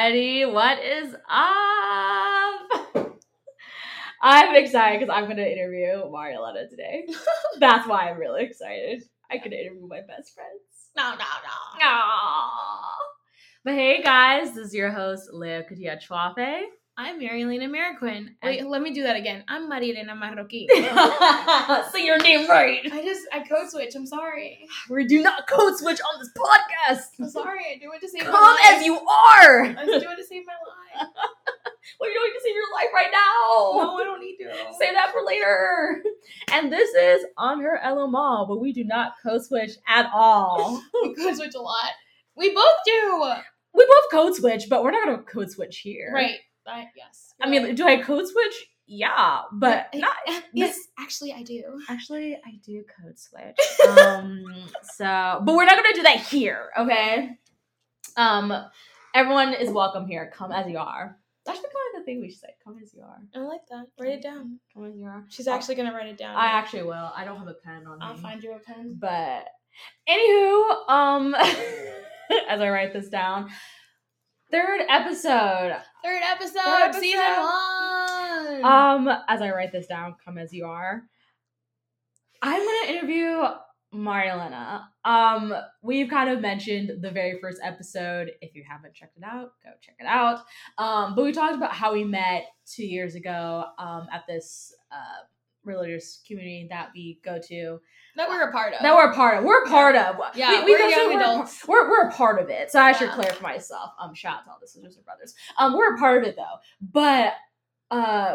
everybody. What is up? I'm excited because I'm going to interview Marielena today. That's why I'm really excited. I could interview my best friends. No. Aww. But hey, guys, this is your host, Leah Katia Tchouaffé. I'm Marielena Maroquinn. Wait, let me do that again. I'm Marielena Maroquinn. Say your name right. I code switch. I'm sorry. We do not code switch on this podcast. I'm sorry. I do it to save my life. Come as you are. I do it to save my life. Well, you don't need to save your life right now. No, I don't need to. Save that for later. And this is On Her Élément, but we do not code switch at all. We code switch a lot. We both do. We both code switch, but we're not going to code switch here. Right. Yes. I mean, do I code switch? Yeah, but not. Yes, actually, I do. Actually, I do code switch. But we're not gonna do that here, okay? Everyone is welcome here. Come as you are. That should be kind of the thing we should say. Come as you are. I like that. Write it down. Come as you are. She's actually gonna write it down. I actually will. I don't have a pen on me. I'll find you a pen. But anywho, as I write this down. Third episode, season 1. As I write this down, come as you are. I'm gonna interview Marielena. We've kind of mentioned the very first episode. If you haven't checked it out, go check it out. But we talked about how we met 2 years ago at this religious community that we go to. That we're a part of. Yeah, we're young adults. We're a part of it. So I should clear for myself. Shout out to all the sisters and brothers. We're a part of it though. But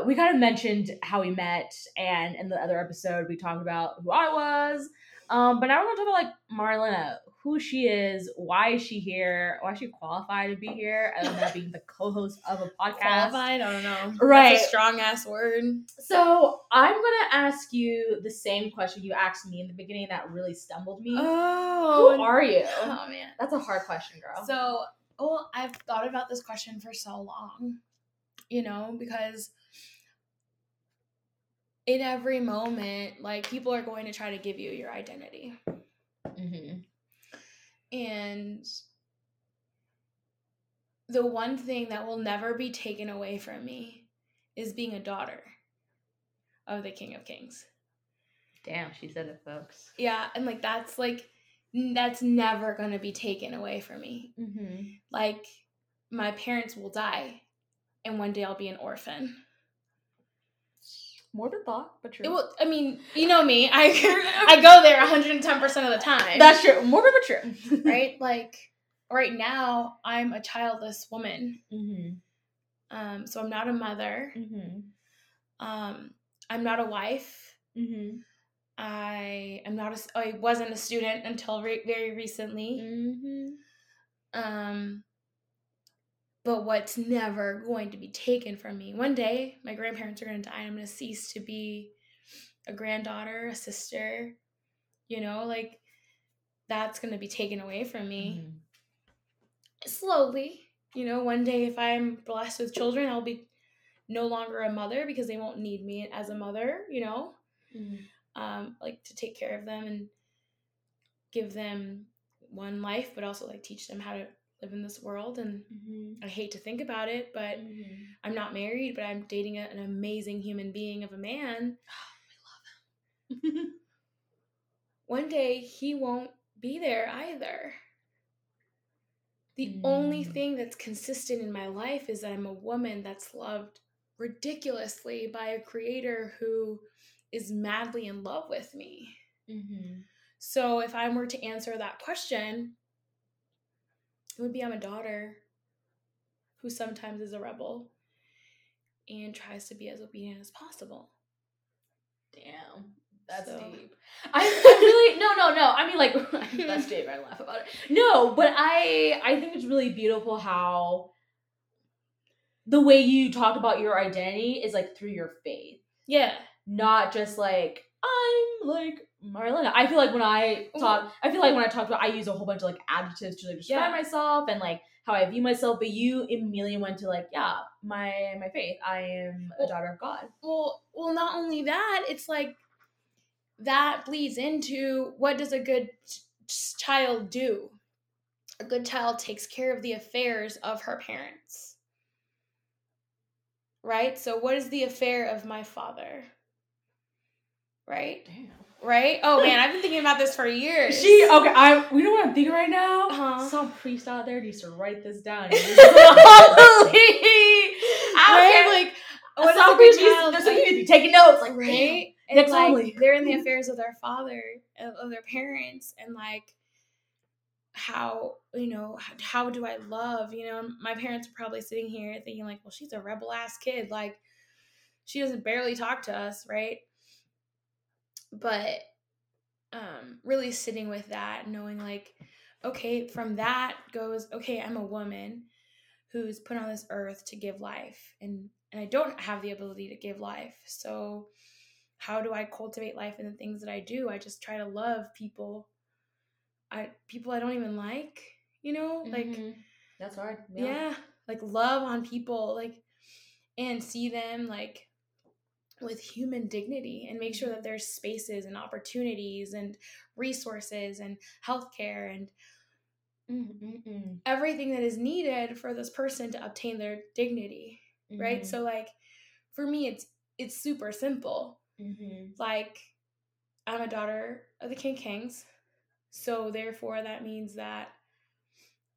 we kind of mentioned how we met, and in the other episode we talked about who I was. But now we're gonna talk about like Marielena, who she is, why she here, why she qualified to be here, other than being the co-host of a podcast. Qualified? I don't know. Right. That's a strong ass word. So I'm gonna ask you the same question you asked me in the beginning that really stumbled me. Oh, who are you? Oh man, that's a hard question, girl. So, I've thought about this question for so long, because in every moment, like, people are going to try to give you your identity. Mm-hmm. And the one thing that will never be taken away from me is being a daughter of the King of Kings. Damn, she said it, folks. Yeah, and, like, that's never going to be taken away from me. Mm-hmm. Like, my parents will die, and one day I'll be an orphan. More to thought, but true. Well, I mean, you know me. I go there 110% of the time. That's true. More but true. Right? Like, right now, I'm a childless woman. Mm-hmm. So I'm not a mother. Mm-hmm. I'm not a wife. Mm-hmm. I wasn't a student until very recently. Mm-hmm. But what's never going to be taken from me. One day, my grandparents are going to die, and I'm going to cease to be a granddaughter, a sister. That's going to be taken away from me. Mm-hmm. Slowly. One day, if I'm blessed with children, I'll be no longer a mother because they won't need me as a mother, Mm-hmm. To take care of them and give them one life, but also, teach them how to live in this world, and mm-hmm. I hate to think about it, but mm-hmm. I'm not married, but I'm dating an amazing human being of a man. Oh, I love him. One day he won't be there either. The only thing that's consistent in my life is that I'm a woman that's loved ridiculously by a creator who is madly in love with me. Mm-hmm. So if I were to answer that question, it would be, I'm a daughter who sometimes is a rebel and tries to be as obedient as possible. Damn. That's deep. I really, no. I mean, that's deep. I laugh about it. No, but I think it's really beautiful how the way you talk about your identity is, through your faith. Yeah. Not just, I'm, Marielena. I feel like when I talk, I use a whole bunch of adjectives to describe myself and how I view myself. But you immediately went to my faith. I am a daughter of God. Well, not only that, it's that bleeds into what does a good child do? A good child takes care of the affairs of her parents. Right? So what is the affair of my father? Right? Damn. Right? Oh, man, I've been thinking about this for years. You know what I'm thinking right now? Uh-huh. Some priest out there needs to write this down. Holy! I was like, some priest needs to be taking notes. Like, right? And it's like, they're in the affairs of their father, of their parents, and like, how, you know, how do I love, you know, my parents are probably sitting here thinking like, well, she's a rebel ass kid. Like, she doesn't barely talk to us. Right. But, really sitting with that, knowing like, okay, from that goes, okay, I'm a woman who's put on this earth to give life, and I don't have the ability to give life. So how do I cultivate life in the things that I do? I just try to love people. People I don't even like, you know, like, mm-hmm. That's hard. Yeah. Like, love on people, like, and see them like with human dignity, and make sure that there's spaces and opportunities and resources and healthcare and mm-hmm. everything that is needed for this person to obtain their dignity. Mm-hmm. Right. So like, for me, it's super simple. Mm-hmm. Like, I'm a daughter of the King of Kings. So therefore, that means that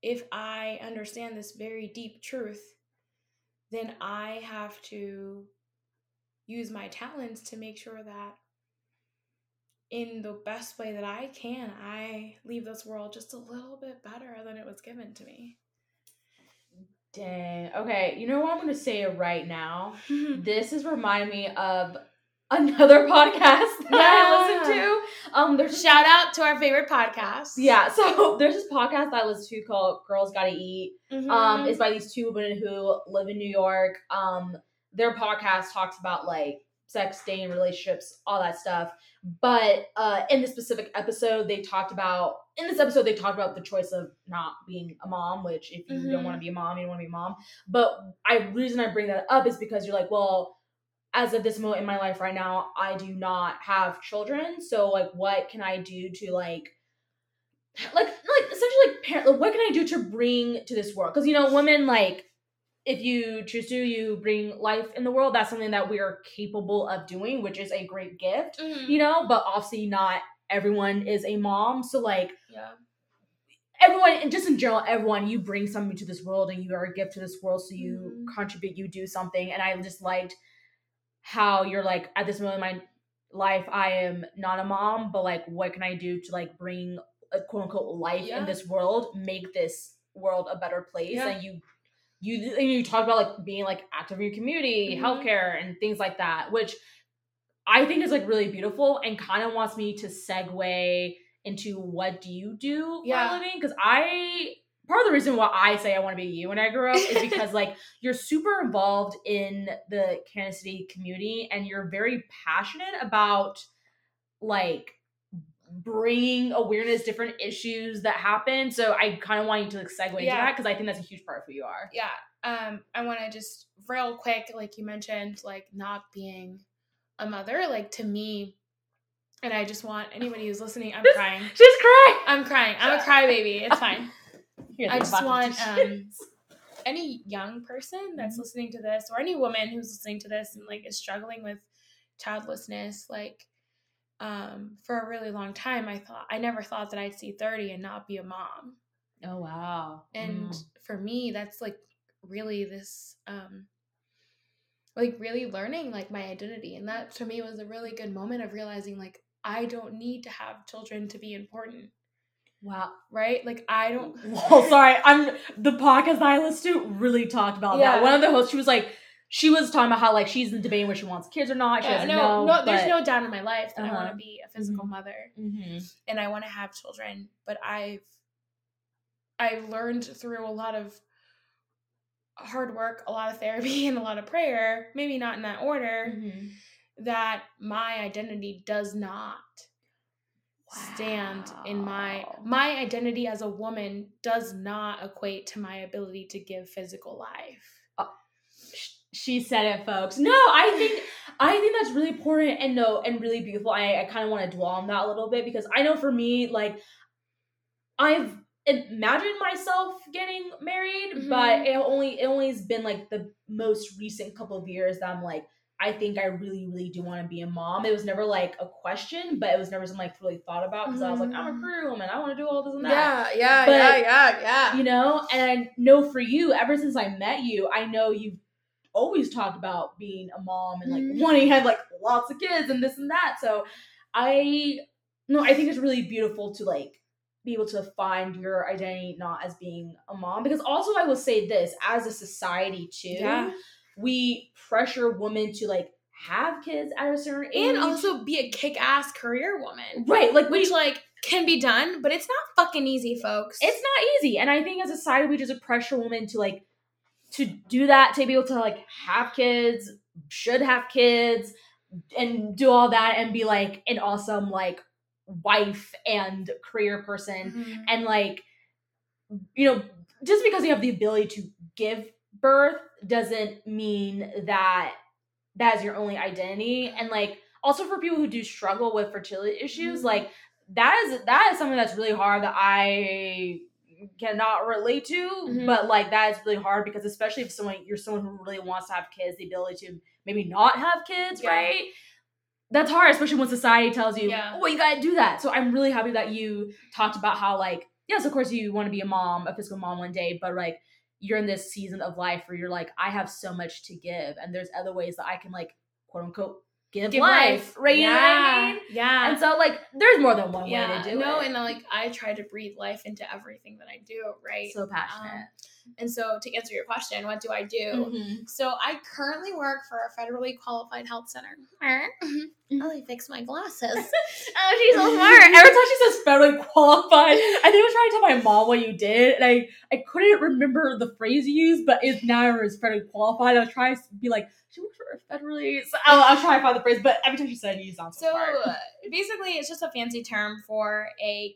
if I understand this very deep truth, then I have to use my talents to make sure that in the best way that I can, I leave this world just a little bit better than it was given to me. Dang. Okay, you know what I'm going to say right now? This is reminding me of another podcast that I listen to. There's shout out to our favorite podcast. Yeah, so there's this podcast that I listen to called Girls Gotta Eat. Mm-hmm. It's by these two women who live in New York. Their podcast talks about like sex, dating, relationships, all that stuff. But in this episode they talked about the choice of not being a mom, which if you mm-hmm. don't want to be a mom, you don't want to be a mom. But the reason I bring that up is because you're like, well, as of this moment in my life right now, I do not have children. So like, what can I do to what can I do to bring to this world? Cause you know, women, like, if you choose to, you bring life in the world. That's something that we are capable of doing, which is a great gift, mm-hmm. you know, but obviously not everyone is a mom. So like, yeah. Everyone, and just in general, everyone, you bring something to this world and you are a gift to this world. So you mm-hmm. contribute, you do something. And I just liked how you're like, at this moment in my life, I am not a mom, but like, what can I do to like bring a quote unquote life in this world, make this world a better place? Yeah. And you talk about like being like active in your community, mm-hmm. healthcare and things like that, which I think is like really beautiful and kind of wants me to segue into what do you do for a living? Because part of the reason why I say I want to be you when I grow up is because like, you're super involved in the Kansas City community and you're very passionate about like bringing awareness, different issues that happen. So I kind of want you to like segue into that because I think that's a huge part of who you are. Yeah. I want to just real quick, like you mentioned, like not being a mother, like to me, and I just want anybody who's listening, I'm crying. Just cry. I'm crying. I'm a crybaby. It's fine. I just want any young person that's mm-hmm. listening to this, or any woman who's listening to this and like is struggling with childlessness, like for a really long time, I never thought that I'd see 30 and not be a mom. Oh wow! And for me, that's like really this like really learning like my identity, and that to me was a really good moment of realizing like I don't need to have children to be important. Wow. Right? Like, I don't... Well, sorry. The podcast I listened to really talked about that. One of the hosts, she was talking about how, like, she's debating whether she wants kids or not. She doesn't know. No, there's no doubt in my life that I want to be a physical mm-hmm. mother. Mm-hmm. And I want to have children. But I've learned through a lot of hard work, a lot of therapy, and a lot of prayer, maybe not in that order, mm-hmm. that my identity does not... stand in my identity as a woman does not equate to my ability to give physical life. Oh, she said it, folks. No, I think that's really important and really beautiful. I kind of want to dwell on that a little bit because I know for me, like, I've imagine myself getting married, mm-hmm. but it only has been like the most recent couple of years that I'm like, I think I really, really do want to be a mom. It was never like a question, but it was never something like really thought about because I was like, I'm a career woman. I want to do all this and that. Yeah. You know, and I know for you, ever since I met you, I know you've always talked about being a mom and like wanting to have like lots of kids and this and that. So I think it's really beautiful to like be able to find your identity not as being a mom, because also I will say this, as a society too, we pressure women to like have kids at a certain age. And also be a kick-ass career woman. Right. Like, which like can be done, but it's not fucking easy, folks. It's not easy. And I think as a society, we just pressure women to like, to do that, to be able to like have kids, should have kids, and do all that and be like an awesome like wife and career person. Mm-hmm. And like, you know, just because you have the ability to give birth doesn't mean that that is your only identity. And like also for people who do struggle with fertility issues, like that is something that's really hard that I cannot relate to, but like that is really hard because especially if you're someone who really wants to have kids, the ability to maybe not have kids, right? That's hard, especially when society tells you, oh, you gotta do that. So I'm really happy that you talked about how like, yes, of course you want to be a mom, a physical mom one day, but like you're in this season of life where you're like, I have so much to give. And there's other ways that I can like, quote unquote, give life. Right. You know what I mean? Yeah. And so like, there's more than one way to do it. And like, I try to breathe life into everything that I do. Right. So passionate. And so to answer your question, what do I do? Mm-hmm. So I currently work for a federally qualified health center. Oh, I fixed my glasses. Oh, she's so smart. Every time she says federally qualified, I think I was trying to tell my mom what you did, and I couldn't remember the phrase you used, but it's now it's federally qualified. I was trying to be like, she works for a federally. So I was trying to find the phrase, but every time she said it, you sound so smart. So basically, it's just a fancy term for a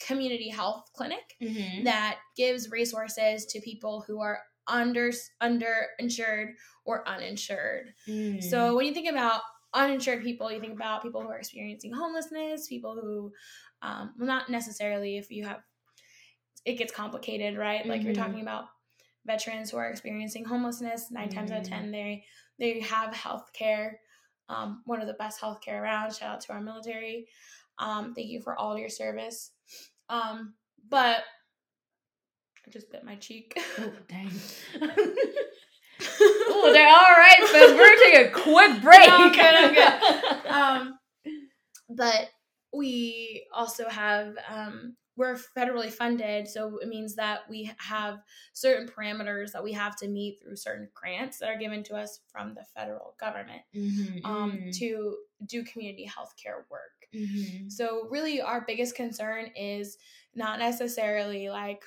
community health clinic that gives resources to people who are underinsured or uninsured. So when you think about uninsured people, you think about people who are experiencing homelessness, people who, not necessarily if you have, it gets complicated, right? Like you're talking about veterans who are experiencing homelessness, 9 times out of 10, they have healthcare, one of the best healthcare around, shout out to our military. Thank you for all your service. But I just bit my cheek. Oh, dang. Oh, they're all right, but we're taking a quick break. Okay. But we also have, we're federally funded, so it means that we have certain parameters that we have to meet through certain grants that are given to us from the federal government to do community health care work. So really our biggest concern is not necessarily like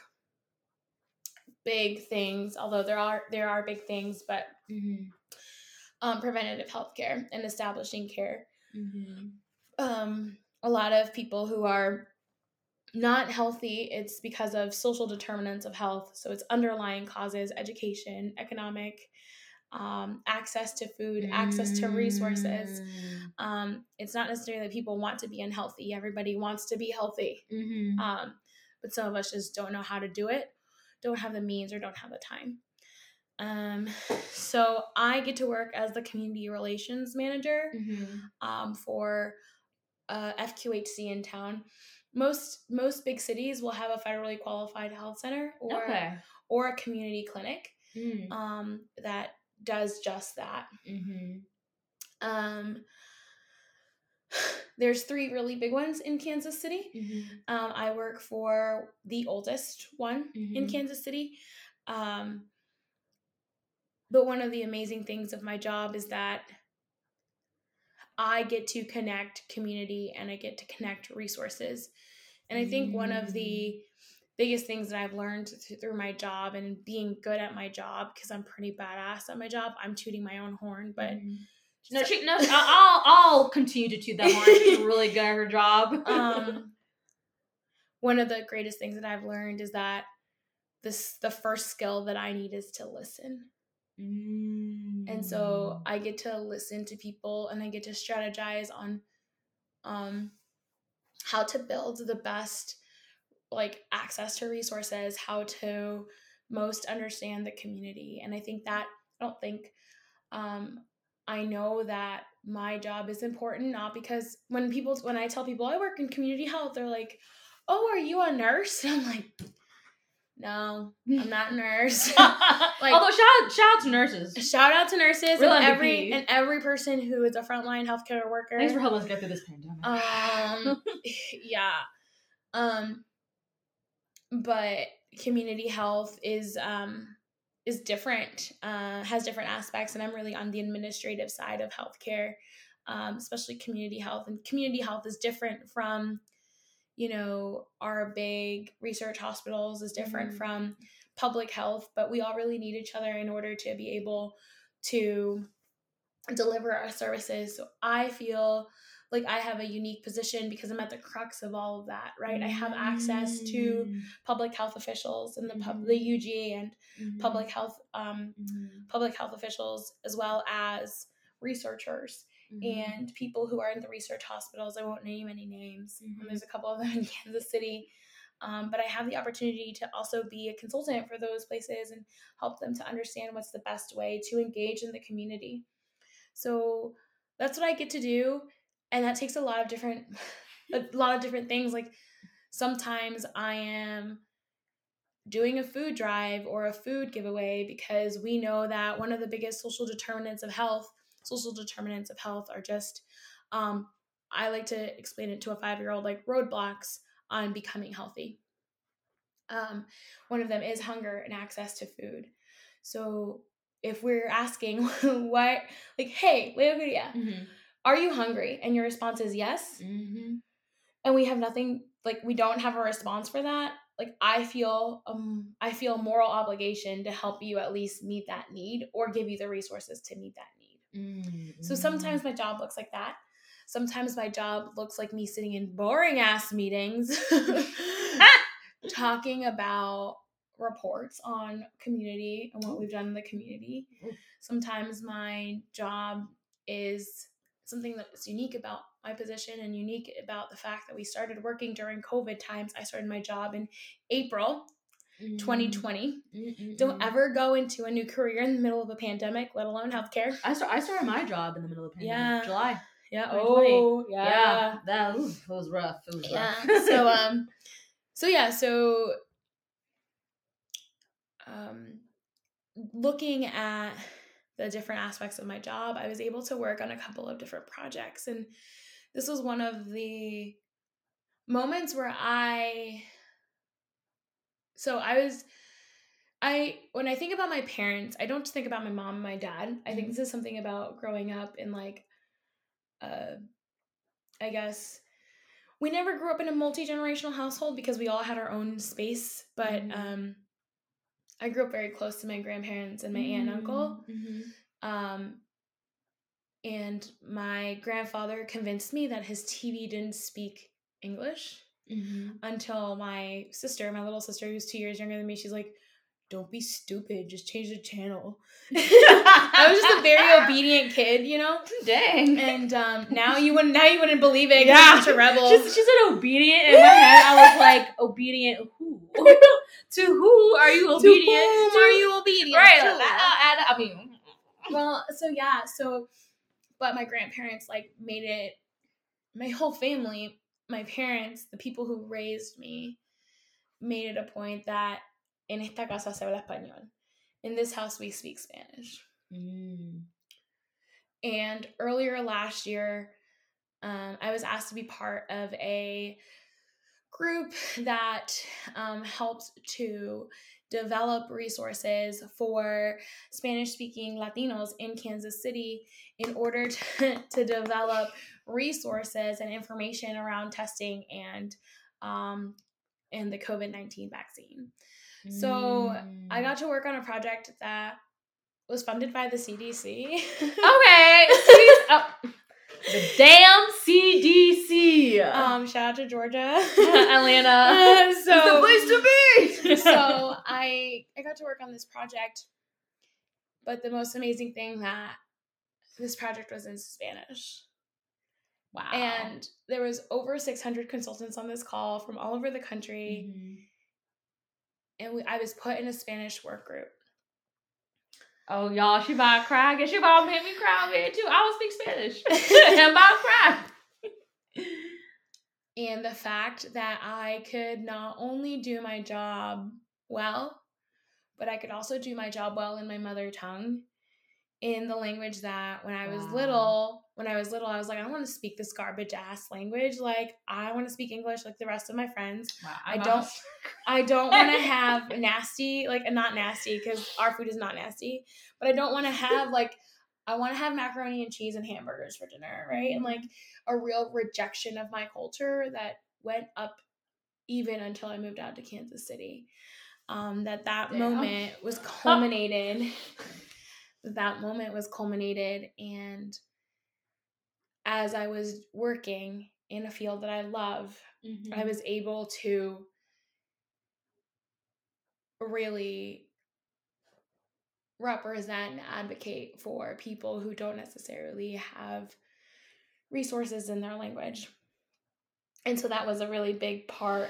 big things, although there are big things, but preventative health care and establishing care. A lot of people who are not healthy, it's because of social determinants of health. So it's underlying causes, education, economic, access to food, access to resources. It's not necessarily that people want to be unhealthy. Everybody wants to be healthy. But some of us just don't know how to do it, don't have the means, or don't have the time. So I get to work as the community relations manager for FQHC in town. Most big cities will have a federally qualified health center or a community clinic that does just that. There's 3 really big ones in Kansas City. I work for the oldest one in Kansas City. But one of the amazing things of my job is that I get to connect community and I get to connect resources. And I think one of the biggest things that I've learned through my job and being good at my job, because I'm pretty badass at my job. I'm tooting my own horn, but I'll continue to toot that horn. She's really good at her job. One of the greatest things that I've learned is that the first skill that I need is to listen. And so I get to listen to people and I get to strategize on how to build the best like access to resources, how to most understand the community. And I think that, I know that my job is important, not because when I tell people I work in community health, they're like, oh, are you a nurse? And I'm like, no, I'm not a nurse. Although shout out to nurses. Shout out to nurses and every person who is a frontline healthcare worker. Thanks for helping us get through this pandemic. Yeah. But community health is different, has different aspects, and I'm really on the administrative side of healthcare, especially community health. And community health is different from, our big research hospitals, is different mm-hmm. from public health, but we all really need each other in order to be able to deliver our services. So I feel like I have a unique position because I'm at the crux of all of that, right? Mm-hmm. I have access to public health officials and the UG and mm-hmm. public health officials, as well as researchers. Mm-hmm. And people who are in the research hospitals. I won't name any names. Mm-hmm. And there's a couple of them in Kansas City. But I have the opportunity to also be a consultant for those places and help them to understand what's the best way to engage in the community. So that's what I get to do. And that takes a lot of different things. Like sometimes I am doing a food drive or a food giveaway because we know that one of the biggest social determinants of health are just, I like to explain it to a 5-year-old, like roadblocks on becoming healthy. One of them is hunger and access to food. So if we're asking what, like, hey, Leah Katia, mm-hmm. are you hungry? And your response is yes. Mm-hmm. And we have nothing, like we don't have a response for that. Like I feel moral obligation to help you at least meet that need or give you the resources to meet that need. Mm-hmm. So sometimes my job looks like that. Sometimes my job looks like me sitting in boring ass meetings talking about reports on community and what we've done in the community. Sometimes my job is something that's unique about my position and unique about the fact that we started working during COVID times. I started my job in April 2020. Mm-mm-mm. Don't ever go into a new career in the middle of a pandemic, let alone healthcare. I started my job in the middle of a pandemic. Yeah. July. Yeah. Oh, yeah. That was rough. Yeah. So looking at the different aspects of my job, I was able to work on a couple of different projects, and this was one of the moments where when I think about my parents, I don't just think about my mom and my dad. I think this is something about growing up in I guess we never grew up in a multi-generational household because we all had our own space, but I grew up very close to my grandparents and my aunt and uncle. Mm-hmm. And my grandfather convinced me that his TV didn't speak English. Mm-hmm. Until my little sister, who's 2 years younger than me, she's like, don't be stupid, just change the channel. I was just a very obedient kid, Dang. And now you wouldn't believe it. Yeah. I'm such a rebel. She said obedient, and in my head I was like, obedient who? To who are you obedient? To whom are you obedient? Right. To? But my grandparents made it, my whole family, my parents, the people who raised me, made it a point that en esta casa se habla español. In this house, we speak Spanish. Mm. And earlier last year, I was asked to be part of a group that helps to develop resources for Spanish-speaking Latinos in Kansas City in order to develop resources and information around testing and the COVID-19 vaccine. Mm. So I got to work on a project that was funded by the CDC. Okay. The damn CDC. Shout out to Georgia, Atlanta. So it's the place to be. So I got to work on this project, but the most amazing thing that this project was in Spanish. Wow. And there was over 600 consultants on this call from all over the country. Mm-hmm. And I was put in a Spanish work group. Oh, y'all, she about to cry. I guess she about to make me cry, man, too. I don't speak Spanish. I'm about to cry. And the fact that I could not only do my job well, but I could also do my job well in my mother tongue, in the language that when I was little, I was like, I don't want to speak this garbage ass language. Like, I want to speak English like the rest of my friends. Wow. I don't want to have nasty, like, not nasty, because our food is not nasty, but I don't want to have like, I want to have macaroni and cheese and hamburgers for dinner, right? And like a real rejection of my culture that went up even until I moved out to Kansas City. That moment was culminated. And as I was working in a field that I love, mm-hmm. I was able to really represent and advocate for people who don't necessarily have resources in their language. And so that was a really big part.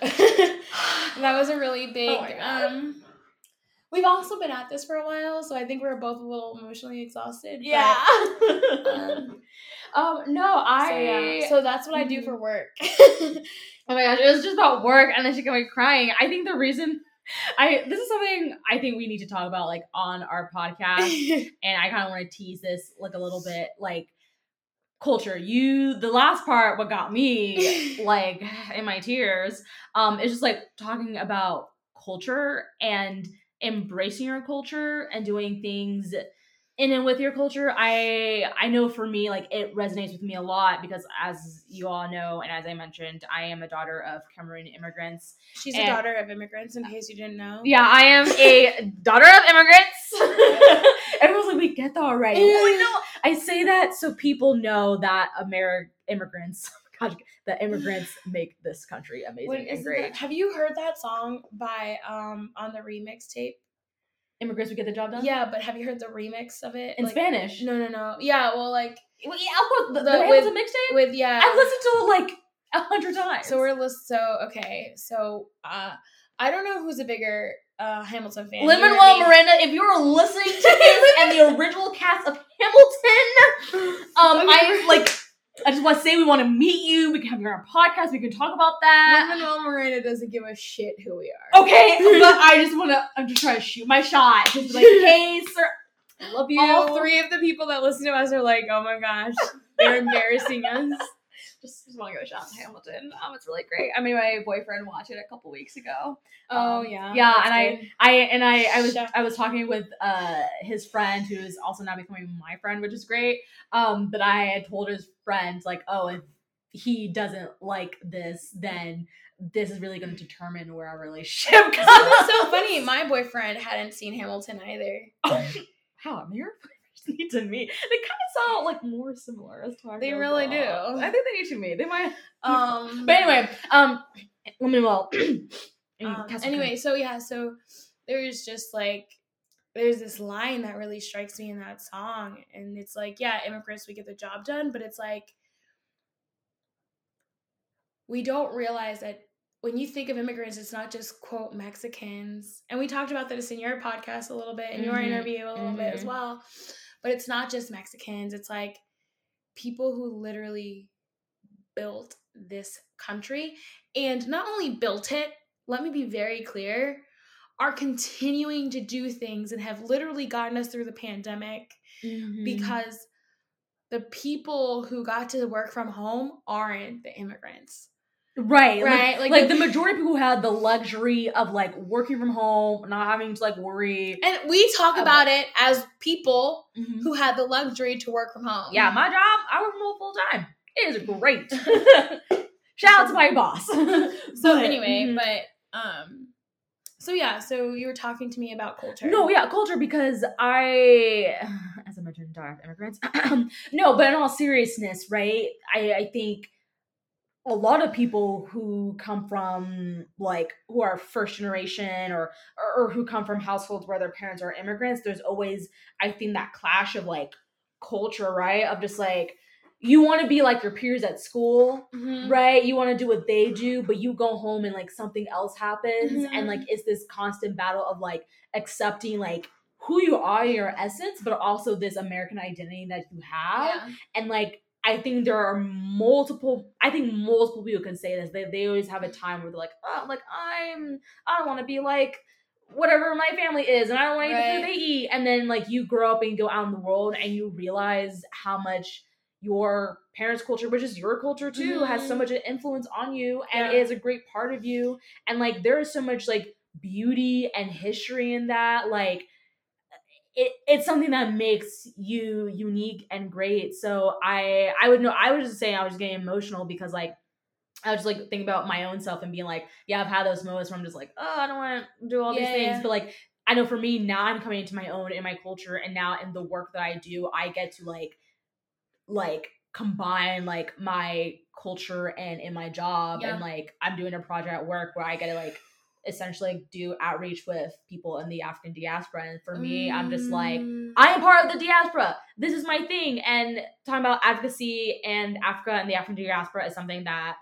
We've also been at this for a while, so I think we're both a little emotionally exhausted. Yeah. But, So that's what I do for work. Oh my gosh, it was just about work, and then she got me crying. I think the reason this is something I think we need to talk about, like, on our podcast, and I kind of want to tease this, like, a little bit, like, culture. The last part, what got me, like, in my tears, is just, like, talking about culture and embracing your culture and doing things in and with your culture. I know for me, like, it resonates with me a lot because, as you all know, and as I mentioned, I am a daughter of Cameroon immigrants. She's a daughter of immigrants, in case you didn't know. Yeah, I am a daughter of immigrants. Everyone's like, we get that already. Oh, no. I say that so people know that immigrants... the immigrants make this country amazing and great. Have you heard that song by on the remix tape? Immigrants, we get the job done? Yeah, but have you heard the remix of it? In Spanish? No. Yeah, well, like... Well, yeah, the Hamilton mixtape? I've listened to it, like, 100 times. I don't know who's a bigger Hamilton fan. Lin-Manuel Miranda, if you're listening to this and the original cast of Hamilton, I just want to say we want to meet you. We can have your own podcast. We can talk about that. Lin-Manuel Miranda doesn't give a shit who we are. Okay, but I'm just trying to shoot my shot. Just like, hey, sir, I love you. All three of the people that listen to us are like, oh my gosh, they're embarrassing us. Just want to go shop in Hamilton. It's really great. I made my boyfriend watch it a couple weeks ago. I was talking with his friend, who is also now becoming my friend, which is great. But I had told his friend, like, oh, if he doesn't like this, then this is really going to determine where our relationship comes. It's so funny. My boyfriend hadn't seen Hamilton either. How? I'm here. Need to meet. They kind of sound like more similar as far as they really do. I think they need to meet. They might. But anyway, So there's just like there's this line that really strikes me in that song, and it's like, yeah, immigrants, we get the job done, but it's like we don't realize that when you think of immigrants, it's not just quote Mexicans, and we talked about this in your podcast a little bit, in your interview a little bit as well. But it's not just Mexicans. It's like people who literally built this country, and not only built it, let me be very clear, are continuing to do things and have literally gotten us through the pandemic because the people who got to work from home aren't the immigrants. Right. Like the majority of people who had the luxury of, like, working from home, not having to, like, worry. And we talk about it as people who had the luxury to work from home. Yeah, my job, I work from home full time. It is great. Shout out to my boss. So you were talking to me about culture. Culture, because as I mentioned, daughter of immigrants. No, but in all seriousness, right, I think a lot of people who come from, like, who are first generation or who come from households where their parents are immigrants, there's always, I think, that clash of, like, culture, right? Of just, like, you want to be like your peers at school, mm-hmm. right? You want to do what they do, but you go home and like something else happens. Mm-hmm. And like, it's this constant battle of like accepting like who you are in your essence, but also this American identity that you have. Yeah. And like, I think there are multiple people can say this. They always have a time where they're like, oh, like I don't want to be like whatever my family is, and I don't want to eat the food they eat. And then like you grow up and go out in the world and you realize how much your parents' culture, which is your culture too, mm-hmm. has so much influence on you and is a great part of you. And like, there is so much like beauty and history in that. Like, it's something that makes you unique and great. So I was getting emotional because like I was just like thinking about my own self and being like, yeah, I've had those moments where I'm just like, oh, I don't want to do all these things. Yeah. But like, I know for me now I'm coming into my own in my culture, and now in the work that I do, I get to like combine like my culture and in my job. Yeah. And like, I'm doing a project at work where I get to like, essentially do outreach with people in the African diaspora, and for me I'm just like, I am part of the diaspora, this is my thing. And talking about advocacy and Africa and the African diaspora is something that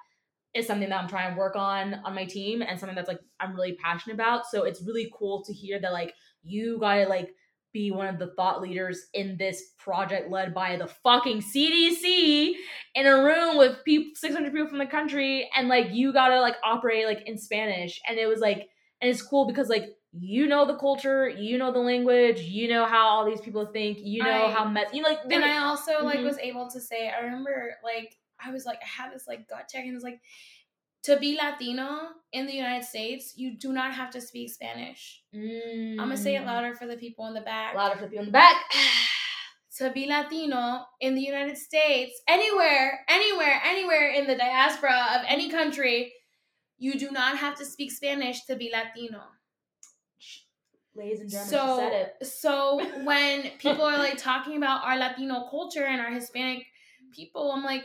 I'm trying to work on my team, and something that's like I'm really passionate about. So it's really cool to hear that like you gotta like be one of the thought leaders in this project led by the fucking CDC in a room with 600 people from the country, and like you gotta like operate like in Spanish. And it was like, and it's cool because like you know the culture, you know the language, you know how all these people think, you know how mess, you know, like. And I also like was able to say, I remember like I was like, I had this like gut check, and it was like, to be Latino in the United States, you do not have to speak Spanish. I'm going to say it louder for the people in the back. To be Latino in the United States, anywhere in the diaspora of any country, you do not have to speak Spanish to be Latino. Ladies and gentlemen, so, she said it. So when people are like talking about our Latino culture and our Hispanic people, I'm like,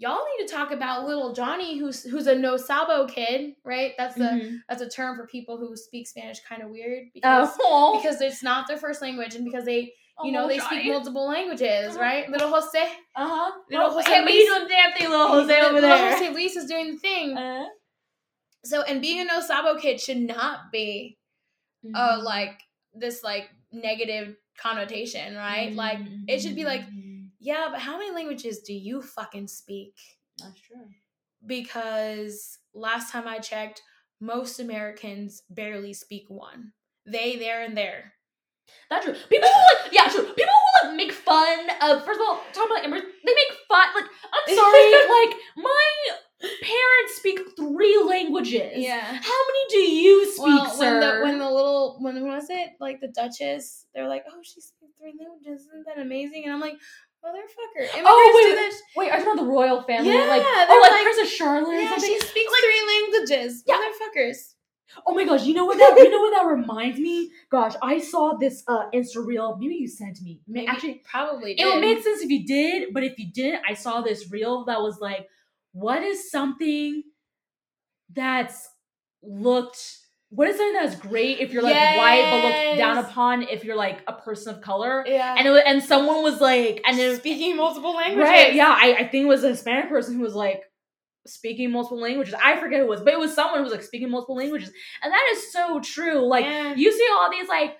y'all need to talk about little Johnny, who's a no sabo kid, right? That's a term for people who speak Spanish kind of weird because it's not their first language, and because they they speak multiple languages, right? Little Jose, little Jose, hey, Luis, you doing the damn thing, little Jose over there. Little Jose Luis is doing the thing. So, and being a no sabo kid should not be like this like negative connotation, right? Like it should be like, yeah, but how many languages do you fucking speak? That's true. Because last time I checked, most Americans barely speak one. They, there, and there. That's true. People who like make fun of, first of all, talking about immigrants, they make fun, like, I'm sorry, like, my parents speak 3 languages. Yeah. How many do you speak, sir? When was it, like, the Duchess, they're like, oh, she speaks 3 languages, isn't that amazing? And I'm like, motherfucker. Immigrants do this. Wait, are you talking about the royal family? Yeah, like, Princess Charlotte or something? She speaks 3 languages. Yeah. Motherfuckers. Oh my gosh, you know what that reminds me? Gosh, I saw this Insta reel. Maybe you sent me. Actually, probably did. It would make sense if you did, but if you didn't, I saw this reel that was like, what is something that's great if you're like white but looked down upon if you're like a person of color? Yeah. And someone was like, and then speaking multiple languages. Right, yeah. I think it was a Hispanic person who was like speaking multiple languages. I forget who it was, but it was someone who was like speaking multiple languages. And that is so true. Like you see all these white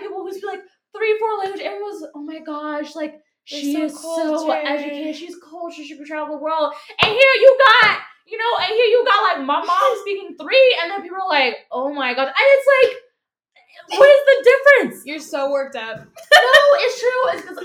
people who speak like 3-4 languages. Everyone's, oh my gosh, like she is so educated, she's cultured, she can travel the world. And here you got like my mom speaking 3, and then people are like, oh my god. And it's like, what is the difference? You're so worked up. No, it's true. It's because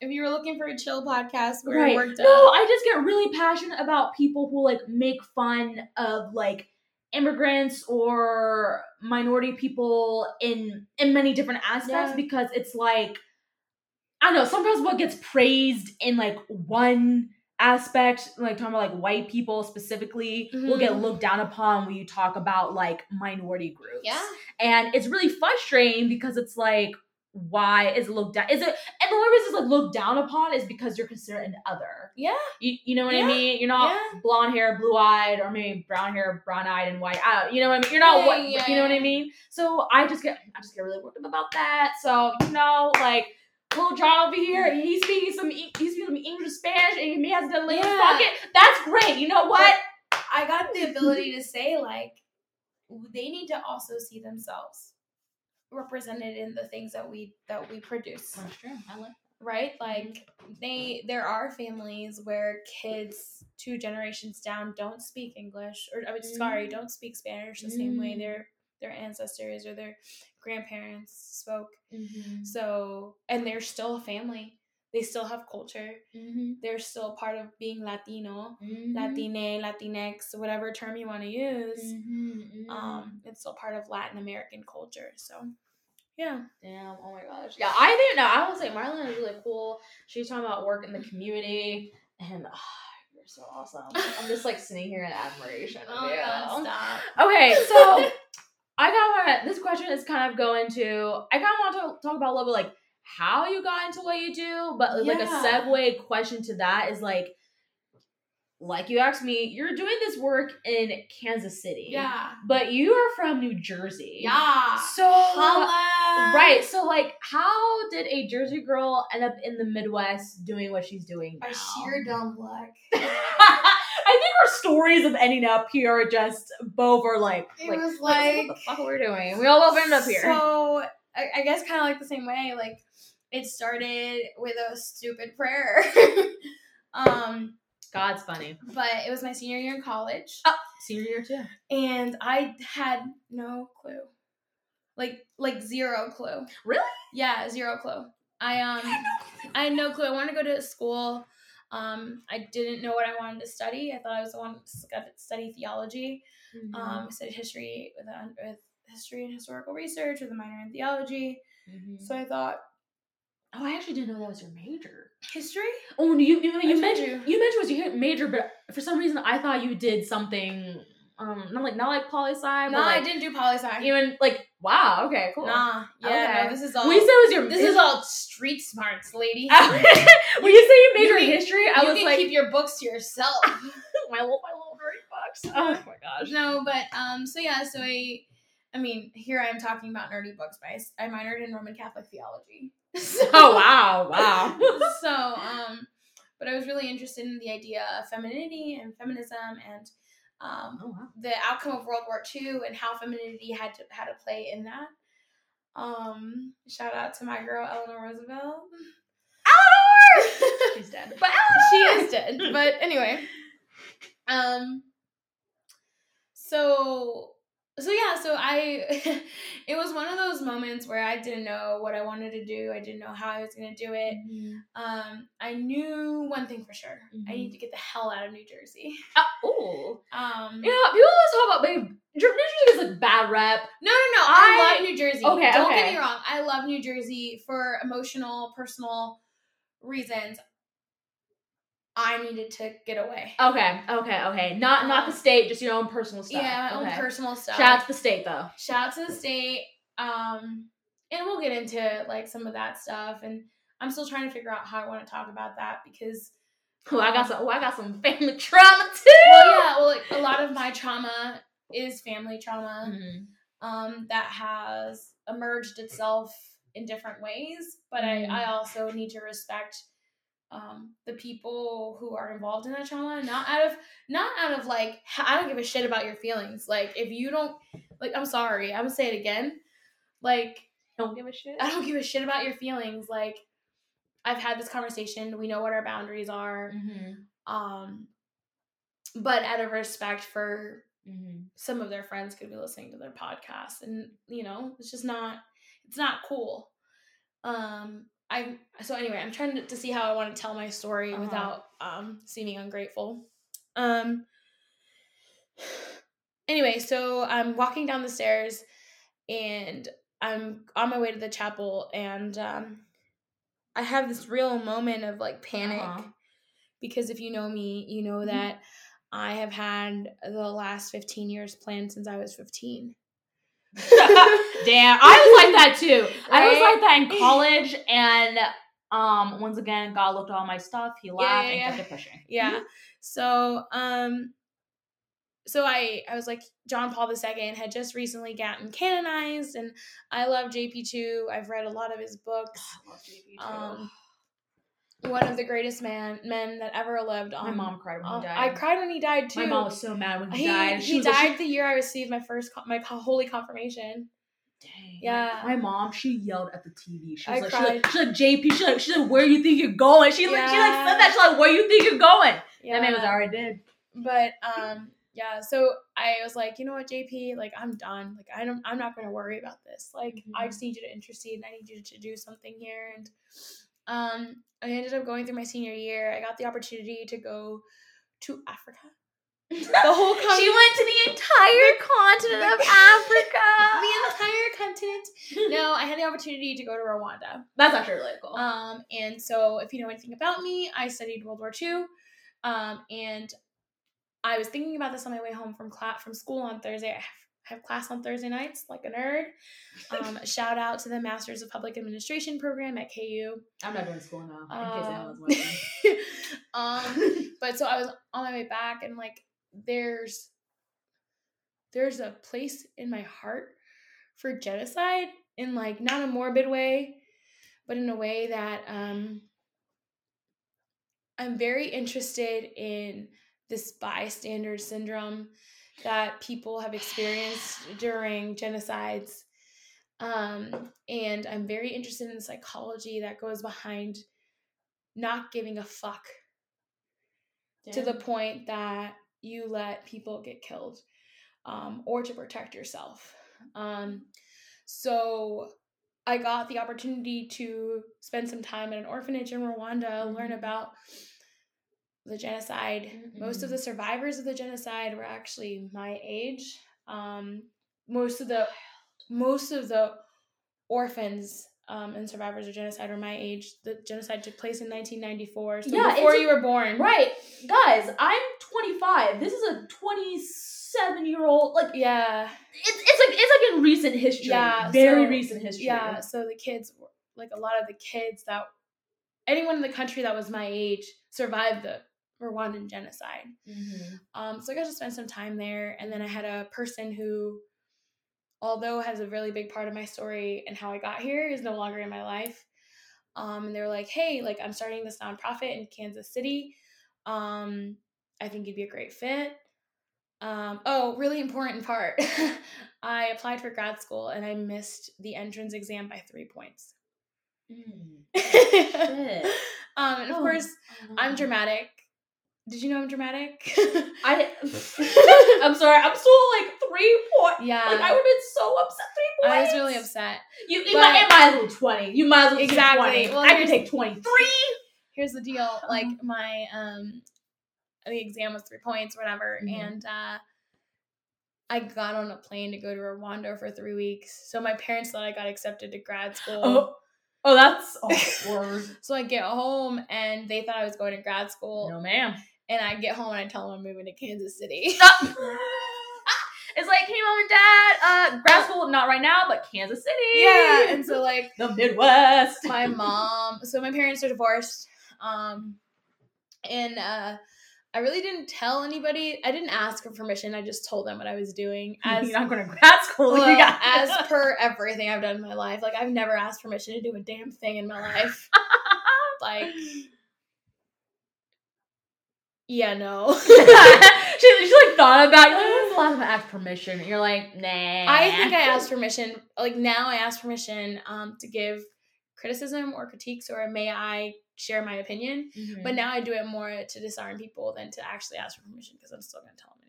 if you were looking for a chill podcast, we're worked up. No, I just get really passionate about people who like make fun of like immigrants or minority people in many different aspects, because it's like, I don't know, sometimes what gets praised in like one aspect, like talking about like white people specifically, will get looked down upon when you talk about like minority groups. Yeah. And it's really frustrating because it's like, why is it looked down? And the only reason it's like looked down upon is because you're considered an other. Yeah. You know what I mean? You're not blonde hair, blue eyed, or maybe brown hair, brown eyed, and white. You know what I mean? You're not white. Yeah, you know what I mean? So I just get really worked up about that. So, like, little guy over here, and he's speaking some English, Spanish, and he has the lame pocket. That's great. You know what? But I got the ability to say, like, they need to also see themselves represented in the things that we produce. That's true. I like that. Right? Like, there are families where kids 2 generations down don't speak English, or don't speak Spanish the same way their ancestors or their grandparents spoke. Mm-hmm. So, and they're still a family. They still have culture. Mm-hmm. They're still part of being Latino, Latine, Latinx, whatever term you want to use. Mm-hmm. It's still part of Latin American culture. So, yeah. Damn. Oh my gosh. Yeah, I didn't know. I will say Marielena is really cool. She's talking about work in the community, and you're so awesome. I'm just like sitting here in admiration of you. God, stop. Okay, so. This question is kind of going to, I kind of want to talk about a little bit like how you got into what you do, but like a segue question to that is like you asked me, you're doing this work in Kansas City. Yeah. But you are from New Jersey. Yeah. So, right. So like, how did a Jersey girl end up in the Midwest doing what she's doing now? By sheer dumb luck. I think our stories of ending up here are just both are like, what the fuck we're doing. We all both end up here. So I guess kind of like the same way, like it started with a stupid prayer. God's funny. But it was my senior year in college. Oh, senior year too. And I had no clue. Like zero clue. Really? Yeah, zero clue. I had no clue. I wanted to go to school. I didn't know what I wanted to study. I thought I was the one to study theology. Mm-hmm. I studied history with history and historical research with a minor in theology. Mm-hmm. So I thought, oh, I actually didn't know that was your major. History? Oh, you mentioned was your major, but for some reason I thought you did something. Not like poli sci. No, I didn't do poli sci. Even like wow, okay, cool. Nah, yeah, okay. No, this is all. We said it was your. This is all street smarts, lady. When you say you majored in history, I was like, keep your books to yourself. my little dirty books. Oh my gosh. No, but so I mean, here I am talking about nerdy books, but I minored in Roman Catholic theology. So, oh wow. But I was really interested in the idea of femininity and feminism and. The outcome of World War II and how femininity had to play in that. Shout out to my girl Eleanor Roosevelt. Eleanor, she's dead, but Eleanor! She is dead. But anyway, so it was one of those moments where I didn't know what I wanted to do. I didn't know how I was going to do it. Mm-hmm. I knew one thing for sure. Mm-hmm. I need to get the hell out of New Jersey. You know, people always talk about, babe, New Jersey is like bad rep. No. I love New Jersey. Okay, Don't get me wrong. I love New Jersey for emotional, personal reasons. I needed to get away. Okay. Not the state, just your own personal stuff. Yeah, my own personal stuff. Shout out to the state, though. And we'll get into, like, some of that stuff. And I'm still trying to figure out how I want to talk about that because... I got some family trauma, too! Well, a lot of my trauma is family trauma that has emerged itself in different ways. But I also need to respect... the people who are involved in that trauma, not out of like, I don't give a shit about your feelings. Like, if you don't, like, I'm sorry, I'm gonna say it again. Like, don't give a shit. I don't give a shit about your feelings. Like, I've had this conversation. We know what our boundaries are. Mm-hmm. But out of respect for some of their friends could be listening to their podcast and, you know, it's just not, it's not cool. I'm trying to see how I want to tell my story without seeming ungrateful. Anyway, so I'm walking down the stairs and I'm on my way to the chapel and I have this real moment of like panic because if you know me, you know that I have had the last 15 years planned since I was 15. Damn, I was like that too. Right? I was like that in college, and once again, God looked at all my stuff. He laughed and kept it pushing. Yeah. So, so I was like, John Paul II had just recently gotten canonized, and I love JP too. I've read a lot of his books. I love JP too. One of the greatest men that ever lived. My mom cried when he died. I cried when he died too. My mom was so mad when he died. He died the year I received my first holy confirmation. Dang. Yeah. My mom, she yelled at the TV. She was like, JP, where you think you're going? She said that, where you think you're going? Yeah. That man was already dead. But yeah, so I was like, you know what, JP, like, I'm done. Like, I'm not gonna worry about this. Like, mm-hmm. I just need you to intercede, and I need you to do something here. And I ended up going through my senior year. I got the opportunity to go to Africa. The whole continent. She went to the entire continent of Africa. The entire continent. No, I had the opportunity to go to Rwanda. That's actually really cool. And so if you know anything about me, I studied World War II. And I was thinking about this on my way home from school on Thursday. I have class on Thursday nights, like a nerd. Shout out to the Masters of Public Administration program at KU. I'm not doing school now, in case anyone's wondering. But so I was on my way back, and like, there's a place in my heart for genocide, in like, not a morbid way, but in a way that I'm very interested in this bystander syndrome that people have experienced during genocides. And I'm very interested in the psychology that goes behind not giving a fuck. Damn. To the point that you let people get killed, or to protect yourself. So I got the opportunity to spend some time at an orphanage in Rwanda, mm-hmm. learn about the genocide. Mm-hmm. Most of the survivors of the genocide were actually my age. Most of the orphans and survivors of genocide were my age. The genocide took place in 1994, so yeah, before you were born. Right. Guys, I'm 25. This is a 27-year-old. Like, yeah. It's like in recent history. Yeah. Very recent history. Yeah, so the kids, like a lot of the kids that anyone in the country that was my age survived the Rwandan genocide. Mm-hmm. So I got to spend some time there. And then I had a person who, although has a really big part of my story and how I got here, is no longer in my life. And they were like, hey, like, I'm starting this nonprofit in Kansas City. I think you'd be a great fit. Really important part. I applied for grad school and I missed the entrance exam by 3 points. Shit. And of course, I'm dramatic. Did you know I'm dramatic? I'm sorry. I'm still like 3 points. Yeah. Like, I would have been so upset. 3 points. I was really upset. You might as well 20. You might as well take 20. Well, I could take 23. Here's the deal. Like, my the exam was 3 points, whatever, mm-hmm. and I got on a plane to go to Rwanda for 3 weeks. So my parents thought I got accepted to grad school. Oh, that's awkward. So I get home, and they thought I was going to grad school. No, ma'am. And I get home, and I tell them I'm moving to Kansas City. It's like, hey, mom and dad, grad school, not right now, but Kansas City. Yeah, and so, like, the Midwest. My mom. So my parents are divorced, and I really didn't tell anybody. I didn't ask for permission. I just told them what I was doing. You're not going to grad school. Well, yeah. As per everything I've done in my life. Like, I've never asked permission to do a damn thing in my life. Like, yeah, no. She like, thought about it. Like, when's the last time I asked permission? And you're like, nah. I think I asked permission. Like, now I ask permission to give criticism or critiques, or may I share my opinion, mm-hmm. but now I do it more to disarm people than to actually ask for permission, because I'm still gonna tell them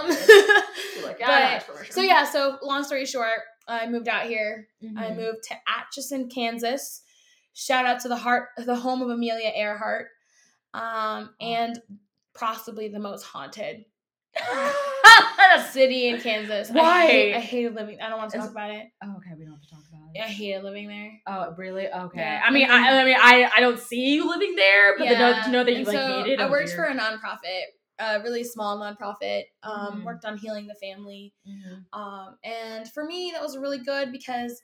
anyway. That's like, yeah, but, so yeah, so long story short, I moved out here. Mm-hmm. I moved to Atchison, Kansas. Shout out to the home of Amelia Earhart, and possibly the most haunted city in Kansas. Why? I hated living. I don't want to talk about it. Oh, okay, we don't have to talk. I hated living there. Oh, really? Okay. Yeah. I mean, I don't see you living there, but yeah. To know that you so like hated it. I worked for a nonprofit, a really small nonprofit. Mm-hmm. Worked on healing the family, mm-hmm. And for me, that was really good because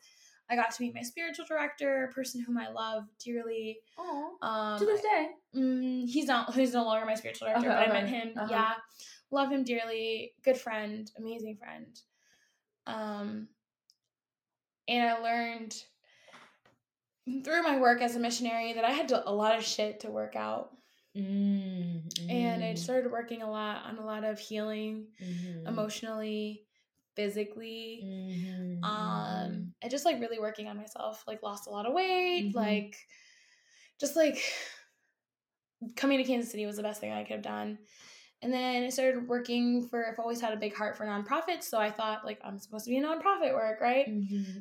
I got to meet my spiritual director, a person whom I love dearly. Oh, to this day, he's no longer my spiritual director, okay, but okay. I met him. Uh-huh. Yeah, love him dearly, good friend, amazing friend. And I learned through my work as a missionary that I had a lot of shit to work out. And I started working a lot on a lot of healing, emotionally, physically. I just like really working on myself, like lost a lot of weight, like just like coming to Kansas City was the best thing I could have done. And then I started working for, I've always had a big heart for nonprofits. So I thought, like, I'm supposed to be in nonprofit work, right?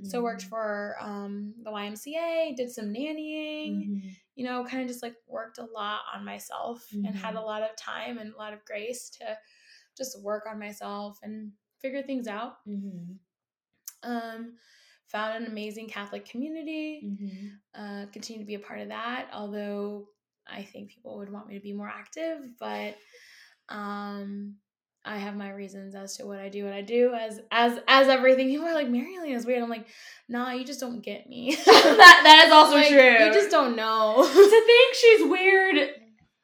So worked for the YMCA, did some nannying, you know, kind of just, like, worked a lot on myself and had a lot of time and a lot of grace to just work on myself and figure things out. Found an amazing Catholic community, continue to be a part of that, although I think people would want me to be more active, but... I have my reasons as to what I do, and I do as everything. People are like, Marielena is weird. I'm like, nah, you just don't get me. that is also like, true. You just don't know. To think she's weird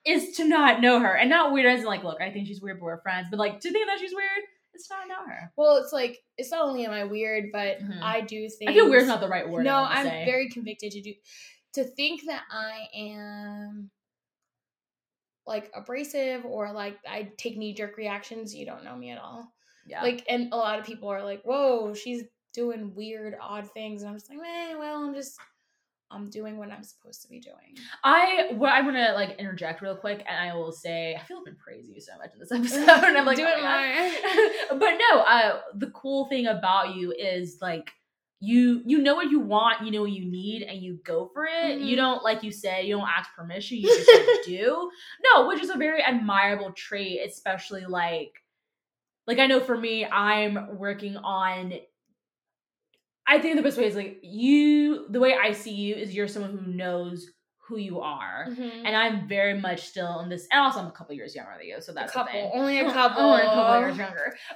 is to not know her, and not weird as in, like, look, I think she's weird, but we're friends. But like, to think that she's weird is to not know her. Well, it's like, it's not only am I weird, but I do think I feel weird's not the right word. No, I'm very convicted to think that I am. Like abrasive or like I take knee-jerk reactions, you don't know me at all. Yeah. Like, and a lot of people are like, whoa, she's doing weird, odd things. And I'm just like, I'm doing what I'm supposed to be doing. I want to like interject real quick, and I will say, I feel I've been praising you so much in this episode. And I'm like, do it more. But no, the cool thing about you is like, You know what you want, you know what you need, and you go for it. You don't, like you said, you don't ask permission, you just like, do. No, which is a very admirable trait, especially like I know for me, I'm working on, I think the best way is like the way I see you is you're someone who knows who you are, and I'm very much still in this, and also I'm a couple years younger than you, so that's a couple years younger,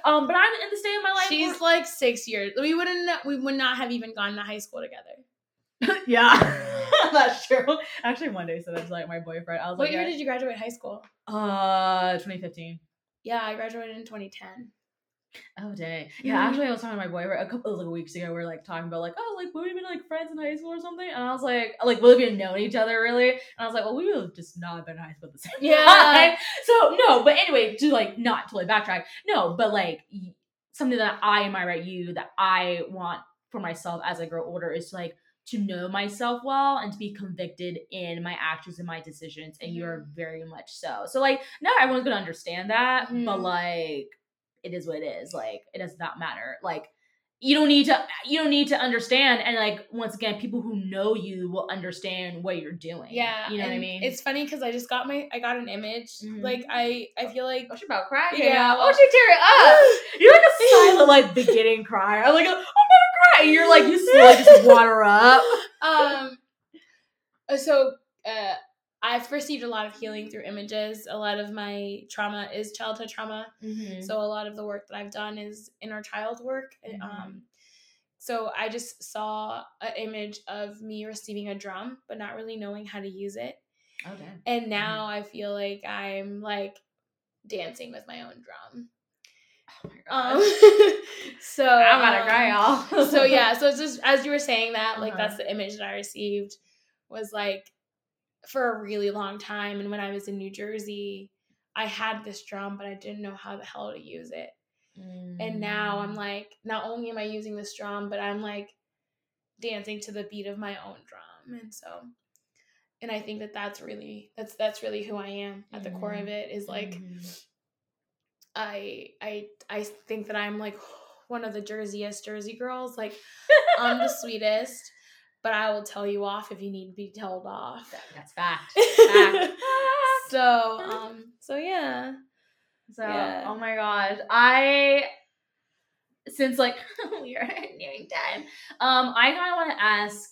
but I'm in the state of my life she's like 6 years. We would not have even gone to high school together. Yeah. That's true. Actually, one day, so that's like my boyfriend, I was what year did you graduate high school? 2015. Yeah, I graduated in 2010. Oh, dang. Yeah, actually, I was talking to my boyfriend a couple weeks ago. We were, like, talking about, like, oh, like, would we have been, like, friends in high school or something? And I was like, would we have known each other, really? And I was like, well, we would have just not been in high school at the same time. So, no, but anyway, to, like, not totally backtrack. No, but, like, something that that I want for myself as I grow older is, like, to know myself well and to be convicted in my actions and my decisions. And you're very much so. So, like, not everyone's going to understand that, but, like... it is what it is. Like, it does not matter. Like, you don't need to understand. And like, once again, people who know you will understand what you're doing. Yeah. You know what I mean? It's funny because I just got an image. Like I feel like, oh, she's about crying. Yeah. Well, oh, she tearing up. You're like a silent like beginning cry. I'm like, I'm gonna cry. And you're like, you still like just water up. So I've received a lot of healing through images. A lot of my trauma is childhood trauma. So a lot of the work that I've done is inner child work. So I just saw an image of me receiving a drum, but not really knowing how to use it. Okay. And now I feel like I'm like dancing with my own drum. Oh my god. So I'm about to cry, y'all. So yeah. So it's just, as you were saying that, like that's the image that I received was like, for a really long time. And when I was in New Jersey, I had this drum, but I didn't know how the hell to use it. And now I'm like, not only am I using this drum, but I'm like dancing to the beat of my own drum. And so, and I think that that's really who I am at the core of it is like, I think that I'm like one of the Jerseyest Jersey girls. Like I'm the sweetest. But I will tell you off if you need to be told off. That's fact. So, yeah. Oh my gosh. Since like we are nearing time, I kind of want to ask,